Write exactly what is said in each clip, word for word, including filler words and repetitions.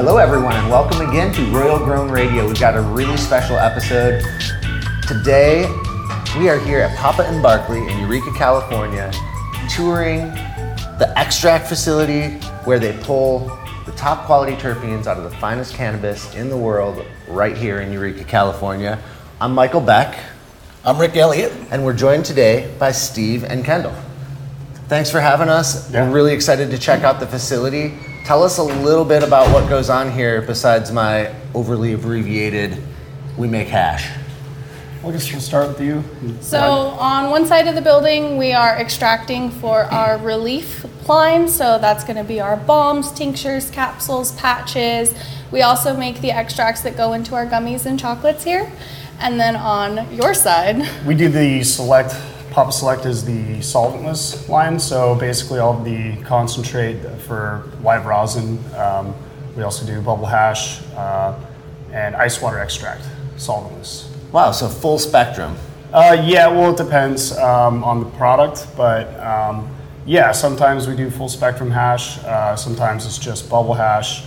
Hello everyone and welcome again to Royal Grown Radio. We've got a really special episode. Today we are here at Papa and Barkley in Eureka, California, touring the extract facility where they pull the top quality terpenes out of the finest cannabis in the world right here in Eureka, California. I'm Michael Beck. I'm Rick Elliott. And we're joined today by Steve and Kendall. Thanks for having us. Yeah. We're really excited to check out the facility. Tell us a little bit about what goes on here besides my overly abbreviated, we make hash. I guess we'll start with you. So on one side of the building, we are extracting for our relief line. So that's going to be our balms, tinctures, capsules, patches. We also make the extracts that go into our gummies and chocolates here. And then on your side, we do the select. Papa Select is the solventless line, so basically all of the concentrate for live rosin. Um, we also do bubble hash uh, and ice water extract, solventless. Wow, so full spectrum. Uh, yeah, well, it depends um, on the product, but um, yeah, sometimes we do full spectrum hash, uh, sometimes it's just bubble hash,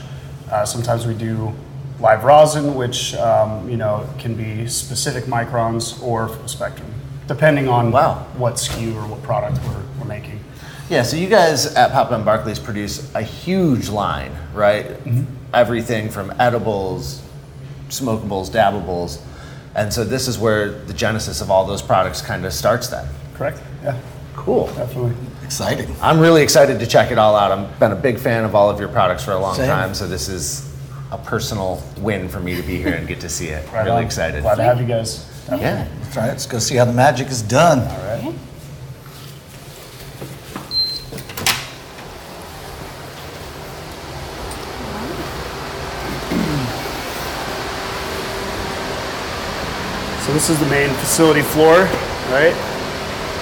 uh, sometimes we do live rosin, which um, you know can be specific microns or full spectrum, depending on wow. what S K U or what product we're, we're making. Yeah, so you guys at Papa and Barkley's produce a huge line, right? Mm-hmm. Everything from edibles, smokables, dabbables. And so this is where the genesis of all those products kind of starts then. Correct, yeah. Cool. Definitely. Exciting. I'm really excited to check it all out. I've been a big fan of all of your products for a long Same. time, so this is a personal win for me to be here and get to see it. Right really on. excited. Glad to have you guys. Definitely. Yeah. That's right. Let's go see how the magic is done. All right. Okay. So this is the main facility floor, right?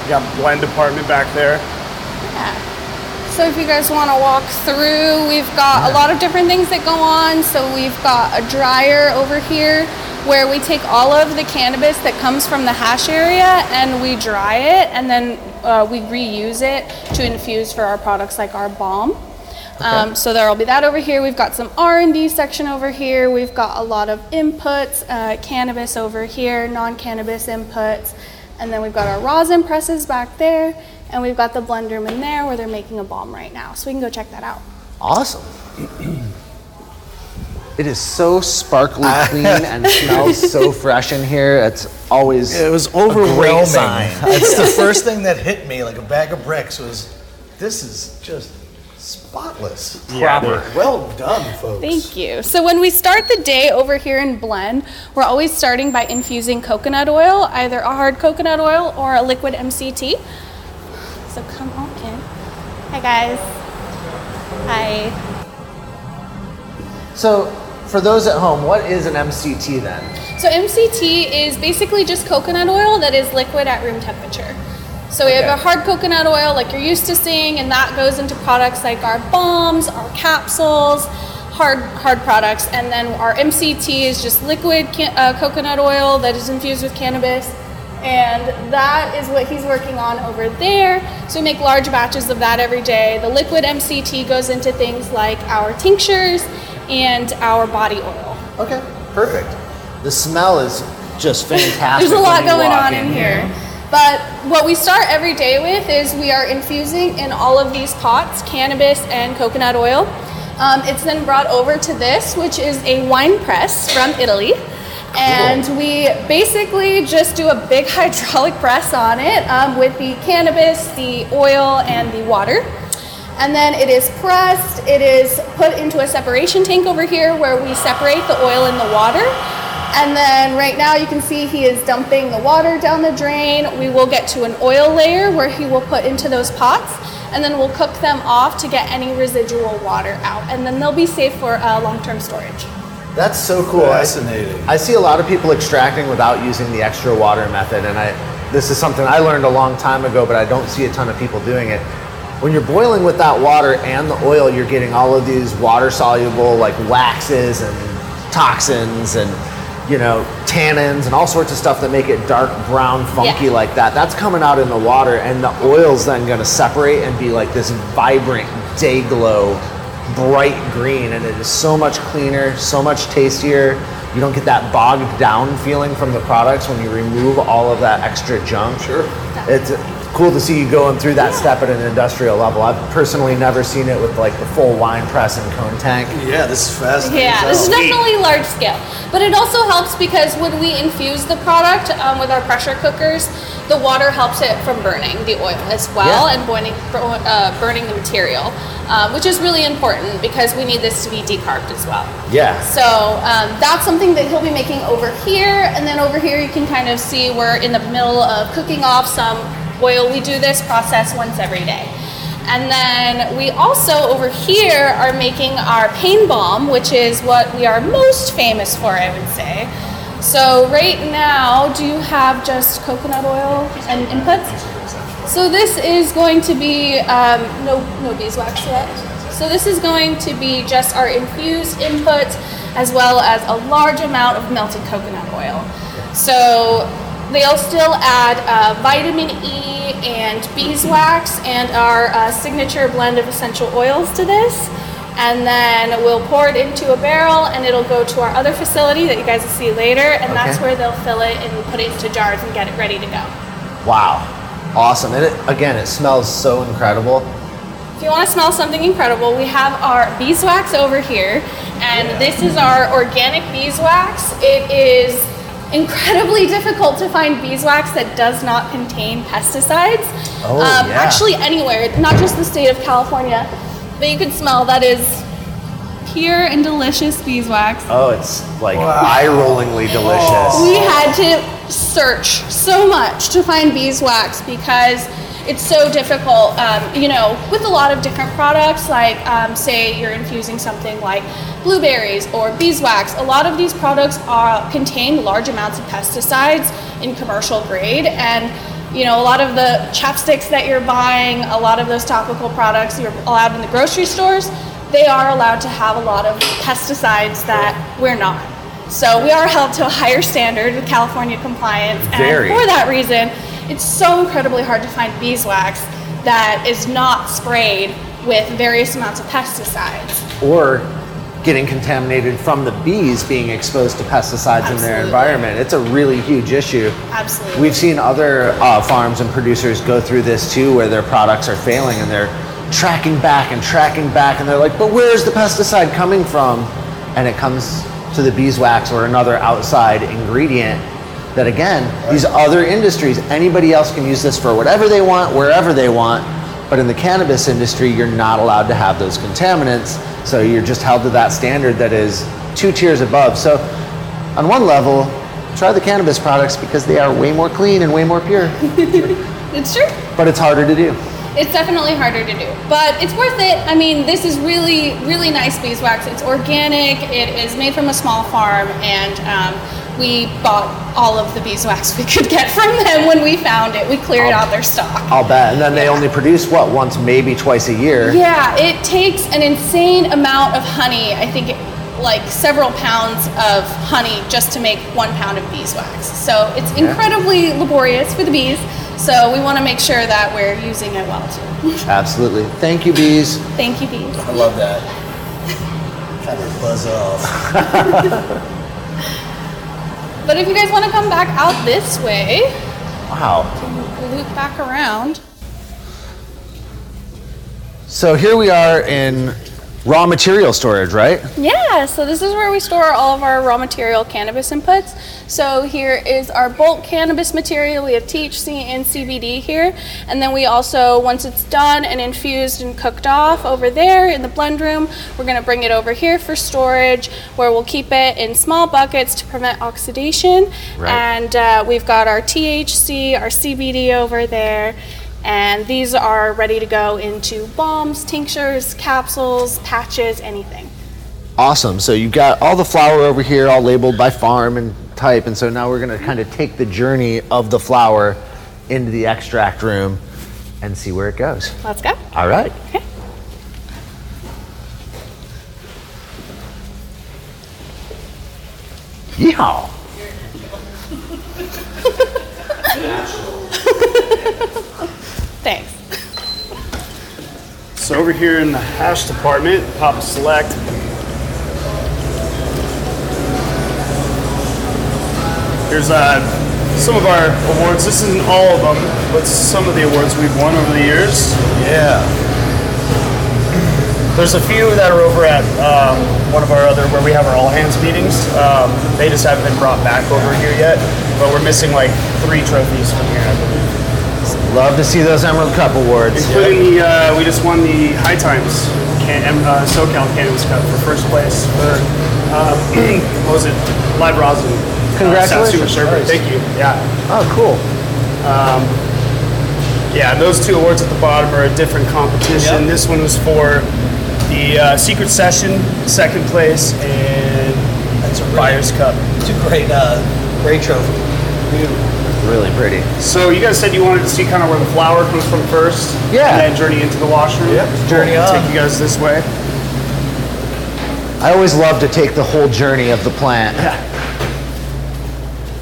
We got a blend department back there. Yeah. So if you guys want to walk through, we've got a lot of different things that go on. So we've got a dryer over here where we take all of the cannabis that comes from the hash area and we dry it, and then uh, we reuse it to infuse for our products like our balm. Okay. Um, so there will be that over here. We've got some R and D section over here. We've got a lot of inputs, uh, cannabis over here, non-cannabis inputs. And then we've got our rosin presses back there. And we've got the blend room in there where they're making a balm right now. So we can go check that out. Awesome. It is so sparkly clean and smells so fresh in here. It's always It was overwhelming. It's the first thing that hit me like a bag of bricks was, this is just spotless. Yeah. Proper. Well done, folks. Thank you. So when we start the day over here in blend, we're always starting by infusing coconut oil, either a hard coconut oil or a liquid M C T. So come on in. Hi guys. Hi. So for those at home, what is an M C T then? So M C T is basically just coconut oil that is liquid at room temperature. So we okay. have a hard coconut oil like you're used to seeing, and that goes into products like our balms, our capsules, hard hard products. And then our M C T is just liquid can- uh, coconut oil that is infused with cannabis. And that is what he's working on over there. So we make large batches of that every day. The liquid M C T goes into things like our tinctures and our body oil. Okay, perfect. The smell is just fantastic. There's a lot going on in here. here. But what we start every day with is we are infusing in all of these pots, cannabis and coconut oil. Um, it's then brought over to this, which is a wine press from Italy. Cool. And we basically just do a big hydraulic press on it um, with the cannabis, the oil, and the water. And then it is pressed, it is put into a separation tank over here where we separate the oil and the water. And then right now you can see he is dumping the water down the drain. We will get to an oil layer where he will put into those pots, and then we'll cook them off to get any residual water out. And then they'll be safe for uh, long-term storage. That's so cool. Fascinating. I, I see a lot of people extracting without using the extra water method, and I this is something I learned a long time ago, but I don't see a ton of people doing it. When you're boiling with that water and the oil, you're getting all of these water-soluble like waxes and toxins and you know tannins and all sorts of stuff that make it dark brown, funky yeah. like that. That's coming out in the water, and the oil's then going to separate and be like this vibrant day glow bright green, and it is so much cleaner, so much tastier. You don't get that bogged down feeling from the products when you remove all of that extra junk. Sure. It's cool to see you going through that step at an industrial level. I've personally never seen it with like the full wine press and cone tank. Yeah, this is fascinating. Yeah, this is definitely large scale. But it also helps because when we infuse the product um, with our pressure cookers, the water helps it from burning the oil as well, yeah. and burning, uh, burning the material, uh, which is really important because we need this to be decarbed as well. Yeah. So um, that's something that he'll be making over here. And then over here, you can kind of see we're in the middle of cooking off some oil. We do this process once every day. And then we also over here are making our pain balm, which is what we are most famous for, I would say. So right now, do you have just coconut oil and inputs? So this is going to be, um, no, no beeswax yet. So this is going to be just our infused inputs as well as a large amount of melted coconut oil. So they'll still add uh, vitamin E and beeswax and our uh, signature blend of essential oils to this. And then we'll pour it into a barrel and it'll go to our other facility that you guys will see later. And okay. That's where they'll fill it and put it into jars and get it ready to go. Wow, awesome. And it, again, it smells so incredible. If you want to smell something incredible, we have our beeswax over here. And yeah. This is our organic beeswax. It is incredibly difficult to find beeswax that does not contain pesticides. Oh, um, yeah. Actually anywhere, not just the state of California. But you can smell that is pure and delicious beeswax. Oh, it's like wow. Eye-rollingly delicious. We had to search so much to find beeswax because it's so difficult. Um, you know, with a lot of different products, like um, say you're infusing something like blueberries or beeswax, a lot of these products are contain large amounts of pesticides in commercial grade, and you know, a lot of the chapsticks that you're buying, a lot of those topical products you're allowed in the grocery stores, they are allowed to have a lot of pesticides that we're not. So we are held to a higher standard with California compliance. Very. And for that reason, it's so incredibly hard to find beeswax that is not sprayed with various amounts of pesticides. Or getting contaminated from the bees being exposed to pesticides. Absolutely. In their environment. It's a really huge issue. Absolutely. We've seen other uh, farms and producers go through this too, where their products are failing and they're tracking back and tracking back and they're like, but where's the pesticide coming from? And it comes to the beeswax or another outside ingredient that, again, these other industries, anybody else can use this for whatever they want, wherever they want. But in the cannabis industry, you're not allowed to have those contaminants. So you're just held to that standard that is two tiers above. So on one level, try the cannabis products because they are way more clean and way more pure. It's true. But it's harder to do. It's definitely harder to do, but it's worth it. I mean, this is really, really nice beeswax. It's organic. It is made from a small farm, and um, we bought all of the beeswax we could get from them when we found it. We cleared I'll, out their stock. I'll bet. And then yeah. They only produce, what, once, maybe twice a year? Yeah, it takes an insane amount of honey. I think it, like several pounds of honey just to make one pound of beeswax. So it's okay. Incredibly laborious for the bees. So we want to make sure that we're using it well too. Absolutely. Thank you, bees. Thank you, bees. I love that. That would buzz off. But if you guys want to come back out this way, wow. Can loop back around. So here we are in raw material storage, right? Yeah, so this is where we store all of our raw material cannabis inputs. So here is our bulk cannabis material. We have T H C and C B D here. And then we also, once it's done and infused and cooked off over there in the blend room, we're gonna bring it over here for storage where we'll keep it in small buckets to prevent oxidation. Right. And uh, we've got our T H C, our C B D over there. And these are ready to go into balms, tinctures, capsules, patches, anything. Awesome. So you've got all the flower over here, all labeled by farm and type. And so now we're going to kind of take the journey of the flower into the extract room and see where it goes. Let's go. All right. Okay. Yeehaw. Thanks. So over here in the hash department, Papa Select. Here's uh, some of our awards. This isn't all of them, but some of the awards we've won over the years. Yeah. There's a few that are over at um, one of our other, where we have our all-hands meetings. Um, they just haven't been brought back over here yet, but we're missing like three trophies from here, I believe. Love to see those Emerald Cup awards. Including yeah. the, uh, we just won the High Times Can uh, SoCal Cannabis Cup for first place for, uh, what was it, live rosin. Congratulations. Uh, super server. Nice. Thank you, yeah. Oh, cool. Um, yeah, and those two awards at the bottom are a different competition. Yep. This one was for the uh, Secret Session, second place, and that's a really, Buyer's Cup. It's a great, uh, great trophy. Beautiful. Really pretty. So you guys said you wanted to see kind of where the flower comes from first. Yeah. And then journey into the washroom. Yep. Journey up. Take you guys this way. I always love to take the whole journey of the plant. Yeah.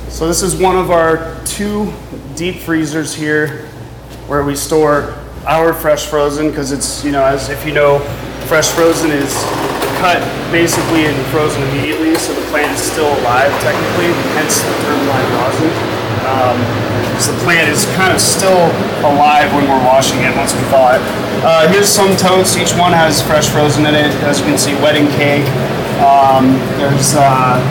So this is one of our two deep freezers here, where we store our fresh frozen, because it's, you know, as if you know, fresh frozen is cut basically and frozen immediately, so the plant is still alive technically, hence the term live rosin. Um, so the plant is kind of still alive when we're washing it once we thaw it. Uh, here's some totes, each one has fresh frozen in it, as you can see, wedding cake. Um, there's uh,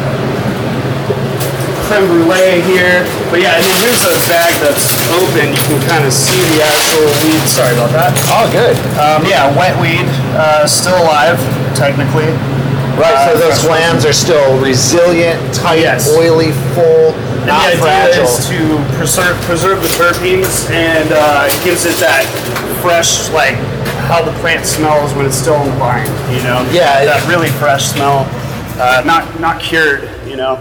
creme brulee here, but yeah, and then here's a bag that's open, you can kind of see the actual weed, sorry about that. Oh, good. Um, yeah, wet weed. Uh, still alive, technically. Right, uh, so those glands are still resilient, tight, yes. oily, full, and not the idea fragile. Is to preserve preserve the terpenes, and uh, it gives it that fresh, like how the plant smells when it's still in the vine. You know, yeah, that it, really fresh smell, uh, not not cured. You know,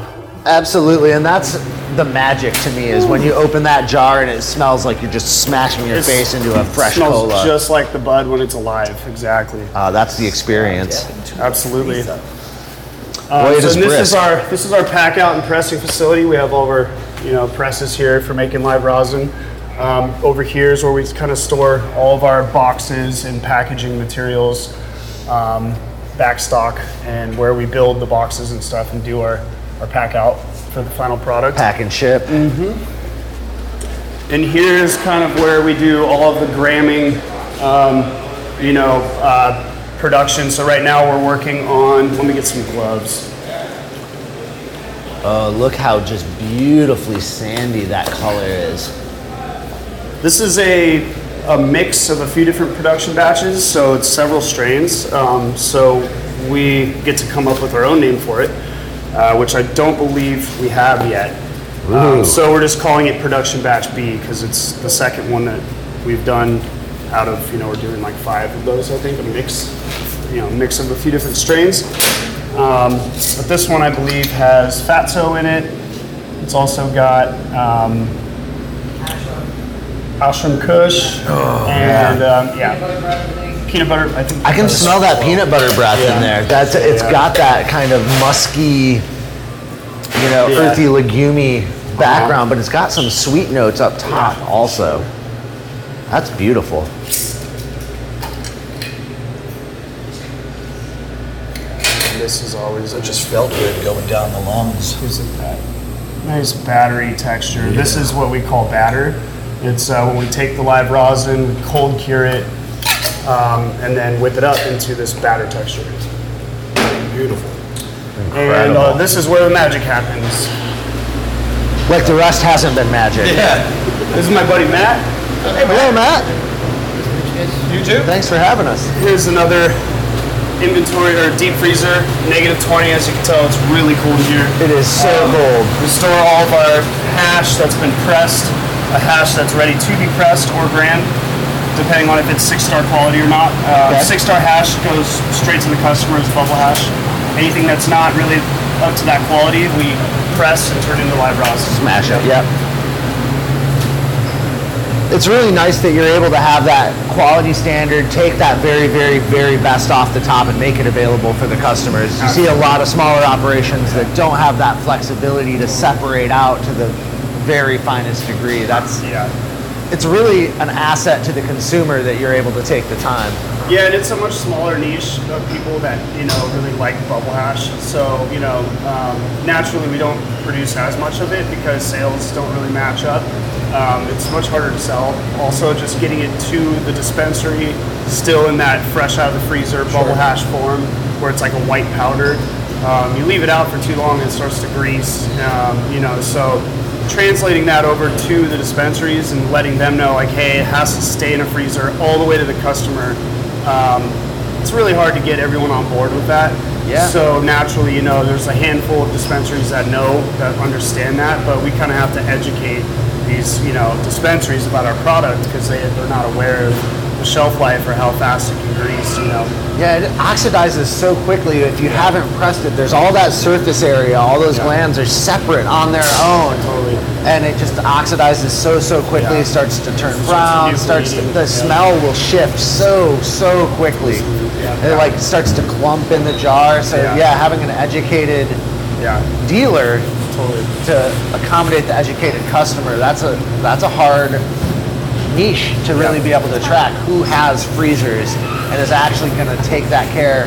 absolutely, and that's the magic to me is when you open that jar and it smells like you're just smashing your it's, face into a fresh smells cola. Smells just like the bud when it's alive, exactly. Uh, that's the experience. Yeah, absolutely. Uh, Boy, so this is our this is our pack out and pressing facility. We have all our you know presses here for making live rosin. Um, over here is where we kind of store all of our boxes and packaging materials, um, back stock, and where we build the boxes and stuff and do our our pack out for the final product. Pack and ship. Mm-hmm. And here's kind of where we do all of the gramming, um, you know, uh, production. So right now we're working on, let me get some gloves. Oh, uh, look how just beautifully sandy that color is. This is a, a mix of a few different production batches, so it's several strains. Um, so we get to come up with our own name for it. Uh, which I don't believe we have yet. Um, so we're just calling it Production Batch B because it's the second one that we've done out of, you know, we're doing like five of those, I think, a mix, you know, mix of a few different strains. Um, but this one, I believe, has Fatso in it. It's also got um, Ashram Kush oh, and, yeah. Um, yeah. Peanut butter, I think. I can smell that peanut butter breath yeah. in there. That's it's yeah. got that kind of musky, you know, yeah. earthy, legumey background, uh-huh. but it's got some sweet notes up top yeah. also. That's beautiful. And this is always. I just felt good going down the lungs. Here's a nice battery texture. Yeah. This is what we call batter. It's uh, when we take the live rosin, we cold cure it. Um, and then whip it up into this batter texture. Beautiful. Incredible. And uh, this is where the magic happens. Like the rest hasn't been magic. Yeah. This is my buddy Matt. Hey, Matt. Hello, Matt. You too. Thanks for having us. Here's another inventory or deep freezer, negative twenty. As you can tell, it's really cold here. It is so um, cold. We store all of our hash that's been pressed, a hash that's ready to be pressed or ground, depending on if it's six-star quality or not. Uh, okay. Six-star hash goes straight to the customer as bubble hash. Anything that's not really up to that quality, we press and turn into live rosin. Smash up, yep. It's really nice that you're able to have that quality standard, take that very, very, very best off the top and make it available for the customers. You see a lot of smaller operations that don't have that flexibility to separate out to the very finest degree. That's yeah. it's really an asset to the consumer that you're able to take the time. Yeah, and it's a much smaller niche of people that, you know, really like bubble hash. So, you know, um, naturally we don't produce as much of it because sales don't really match up. Um, it's much harder to sell. Also, just getting it to the dispensary, still in that fresh out of the freezer bubble sure. hash form where it's like a white powder. Um, you leave it out for too long and it starts to grease, um, you know, so translating that over to the dispensaries and letting them know, like, hey, it has to stay in a freezer all the way to the customer. Um, it's really hard to get everyone on board with that. Yeah. So naturally, you know, there's a handful of dispensaries that know, that understand that, but we kind of have to educate these, you know, dispensaries about our product because they, they're not aware of the shelf life or how fast it can grease, you know. Yeah, it oxidizes so quickly if you yeah. haven't pressed it. There's all that surface area, all those yeah. glands are separate on their own. Totally. And it just oxidizes so, so quickly. Yeah. It starts to turn it's brown, starts to, the yeah. smell will shift so, so quickly. Yeah. It like starts to clump in the jar. So yeah, yeah having an educated yeah. dealer totally. to accommodate the educated customer, that's a that's a hard niche to really be able to track who has freezers and is actually going to take that care,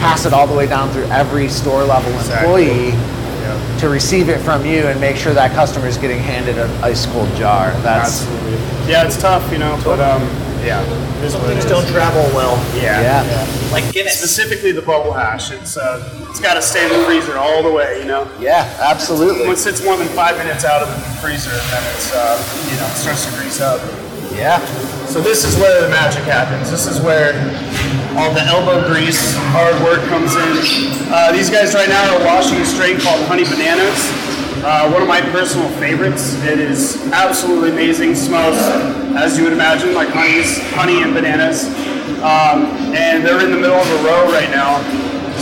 pass it all the way down through every store level employee exactly. yeah. to receive it from you and make sure that customer is getting handed an ice cold jar. That's Absolutely. yeah, it's tough, you know, but um, yeah, some things don't travel well. Yeah, yeah. yeah. Like Guinness, specifically the bubble hash. It's uh, it's got to stay in the freezer all the way, you know. Yeah, absolutely. Once it's more than five minutes out of the freezer, then it's uh, you know, it starts to grease up. Yeah. So this is where the magic happens. This is where all the elbow grease, hard work comes in. Uh, these guys right now are washing a strain called Honey Bananas. Uh, one of my personal favorites. It is absolutely amazing. Smells, as you would imagine, like honeys, honey and bananas. Um, and they're in the middle of a row right now.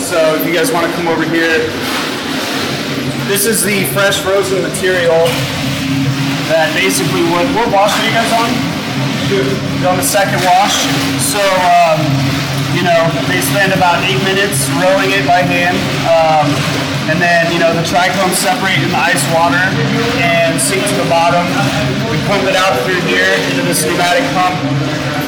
So if you guys want to come over here, this is the fresh frozen material that basically would, what wash are you guys on? On the second wash, so um, you know, they spend about eight minutes rolling it by hand, um, and then, you know, the trichomes separate in the ice water and sink to the bottom. We pump it out through here into this pneumatic pump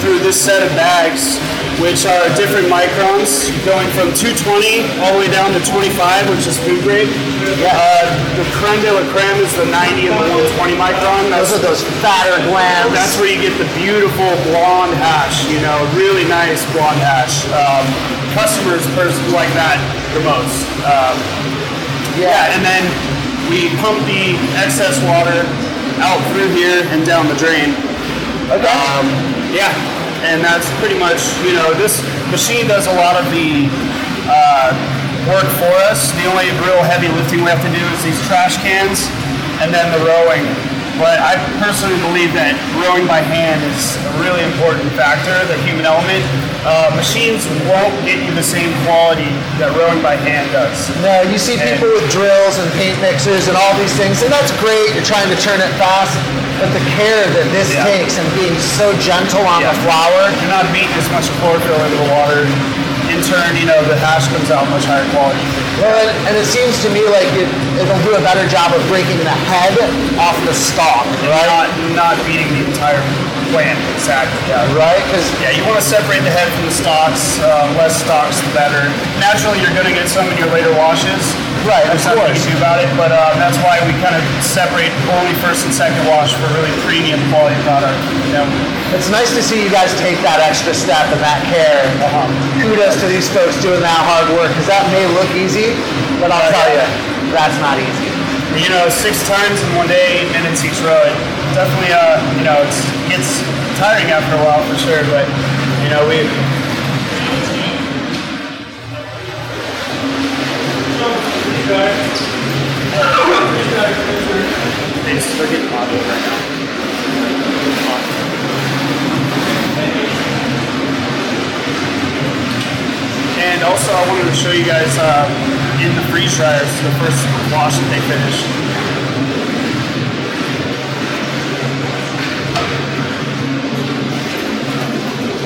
through this set of bags, which are different microns, going from two twenty all the way down to twenty-five, which is food grade. Yeah. Uh, the creme de la creme is the ninety and the one twenty micron. That's, those are those fatter glands. That's where you get the beautiful blonde hash, you know, really nice blonde hash. Um, customers personally like that the most. Um, yeah, and then we pump the excess water out through here and down the drain. Okay. Um, yeah. And that's pretty much, you know, this machine does a lot of the uh, work for us. The only real heavy lifting we have to do is these trash cans and then the rowing. But I personally believe that rowing by hand is a really important factor, the human element. Uh, machines won't get you the same quality that rowing by hand does. No, you see people and, with drills and paint mixers and all these things, and that's great, you're trying to turn it fast. But the care that this yeah. takes and being so gentle on yeah. the flour. You're not beating as much chlorophyll into the water. In turn, you know, the hash comes out much higher quality. Well, and, and it seems to me like it, it'll do a better job of breaking the head off the stalk, right? Not, not beating the entire plant, exactly. Yeah, right? Because yeah, you want to separate the head from the stalks. Uh, less stalks, the better. Naturally, you're going to get some in your later washes. Right, of course. There's nothing you can do about it, but um, that's why we kind of separate only first and second wash for really premium quality product. You know? It's nice to see you guys take that extra step and that care. Uh-huh. Kudos to these folks doing that hard work, because that may look easy, but I'll uh, tell you, that's not easy. You know, six times in one day, eight minutes each row, it definitely, uh, you know, it's, it's tiring after a while for sure, but, you know, we... They just are getting hot right now. And also, I wanted to show you guys uh, in the freeze dryers the first wash that they finished.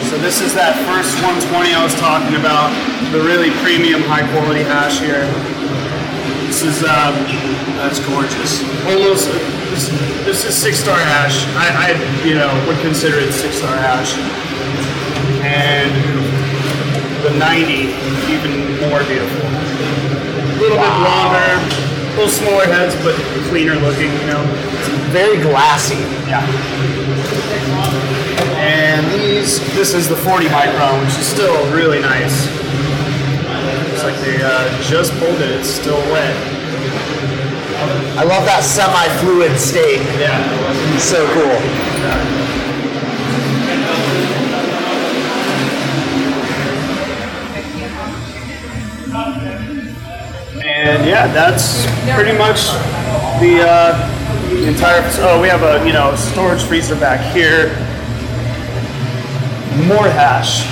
So this is that first one twenty I was talking about, the really premium, high quality hash here. This is, um, that's gorgeous. Almost, this, this is six-star hash. I, I, you know, would consider it six-star hash. And the ninety, even more beautiful. A little wow. bit longer, a little smaller heads, but cleaner looking, you know. It's very glassy. Yeah. And these, this is the forty micron, which is still really nice. Looks like they uh, just pulled it, it's still wet. I love that semi-fluid state. Yeah. It's so cool. Yeah. And yeah, that's pretty much the uh, entire, oh, we have a, you know, storage freezer back here. More hash.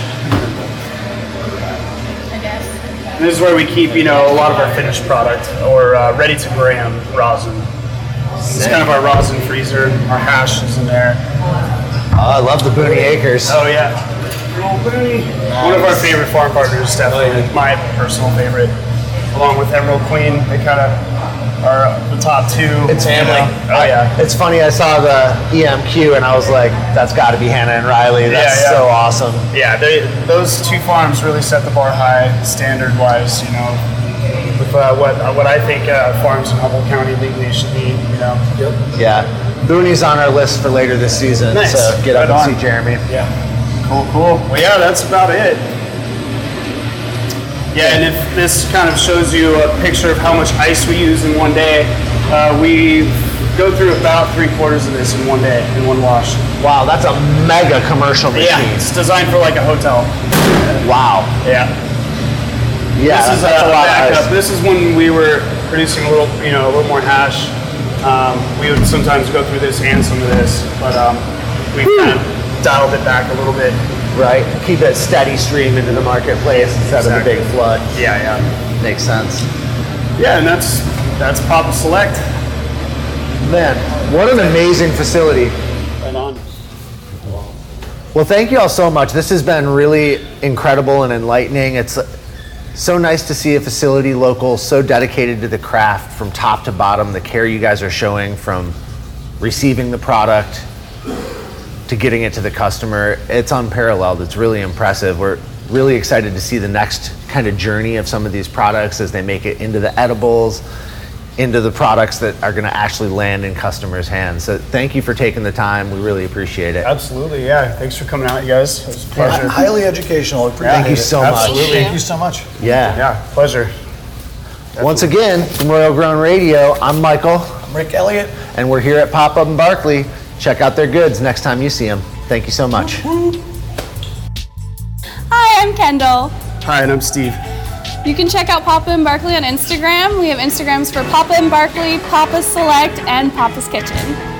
And this is where we keep, you know, a lot of our finished product or uh, ready-to-gram rosin. Sick. It's kind of our rosin freezer. Our hash is in there. Oh, I love the Boony Acres. Oh yeah, nice. One of our favorite farm partners, definitely. My personal favorite, along with Emerald Queen. They kind of are the top two. It's Hannah. Oh yeah. It's funny. I saw the E M Q and I was like, "That's got to be Hannah and Riley. That's yeah, yeah. so awesome." Yeah, they, those two farms really set the bar high standard-wise. You know, with uh, what uh, what I think uh, farms in Humboldt County legally should be. You know. Yep. Yeah. Boonie's on our list for later this season. Nice. So get up right and on. See Jeremy. Yeah. Cool. Cool. Well, yeah, that's about it. Yeah, and if this kind of shows you a picture of how much ice we use in one day, uh, we go through about three quarters of this in one day, in one wash. Wow, that's a mega commercial machine. Yeah, it's designed for like a hotel. Wow. Yeah. Yeah, this is that's a, a lot backup. Of ice. This is when we were producing a little, you know, a little more hash. Um, we would sometimes go through this and some of this, but um, we kind of dialed it back a little bit. Right, keep a steady stream into the marketplace instead exactly. of a big flood. Yeah, yeah, makes sense. Yeah, and that's that's Papa Select. Man, what an amazing facility. Right on. Well, thank you all so much. This has been really incredible and enlightening. It's so nice to see a facility local, so dedicated to the craft from top to bottom. The care you guys are showing from receiving the product to getting it to the customer, it's unparalleled. It's really impressive. We're really excited to see the next kind of journey of some of these products as they make it into the edibles, into the products that are going to actually land in customers' hands. So thank you for taking the time. We really appreciate it. Absolutely, yeah. Thanks for coming out, you guys. It was a pleasure. Yeah, highly educational. Appreciate thank you so it. Much. Absolutely. Thank you so much. Yeah. Yeah, pleasure. Definitely. Once again, from Royal Grown Radio, I'm Michael. I'm Rick Elliott. And we're here at Pop Up in Barkley. Check out their goods next time you see them. Thank you so much. Hi, I'm Kendall. Hi, and I'm Steve. You can check out Papa and Barkley on Instagram. We have Instagrams for Papa and Barkley, Papa Select, and Papa's Kitchen.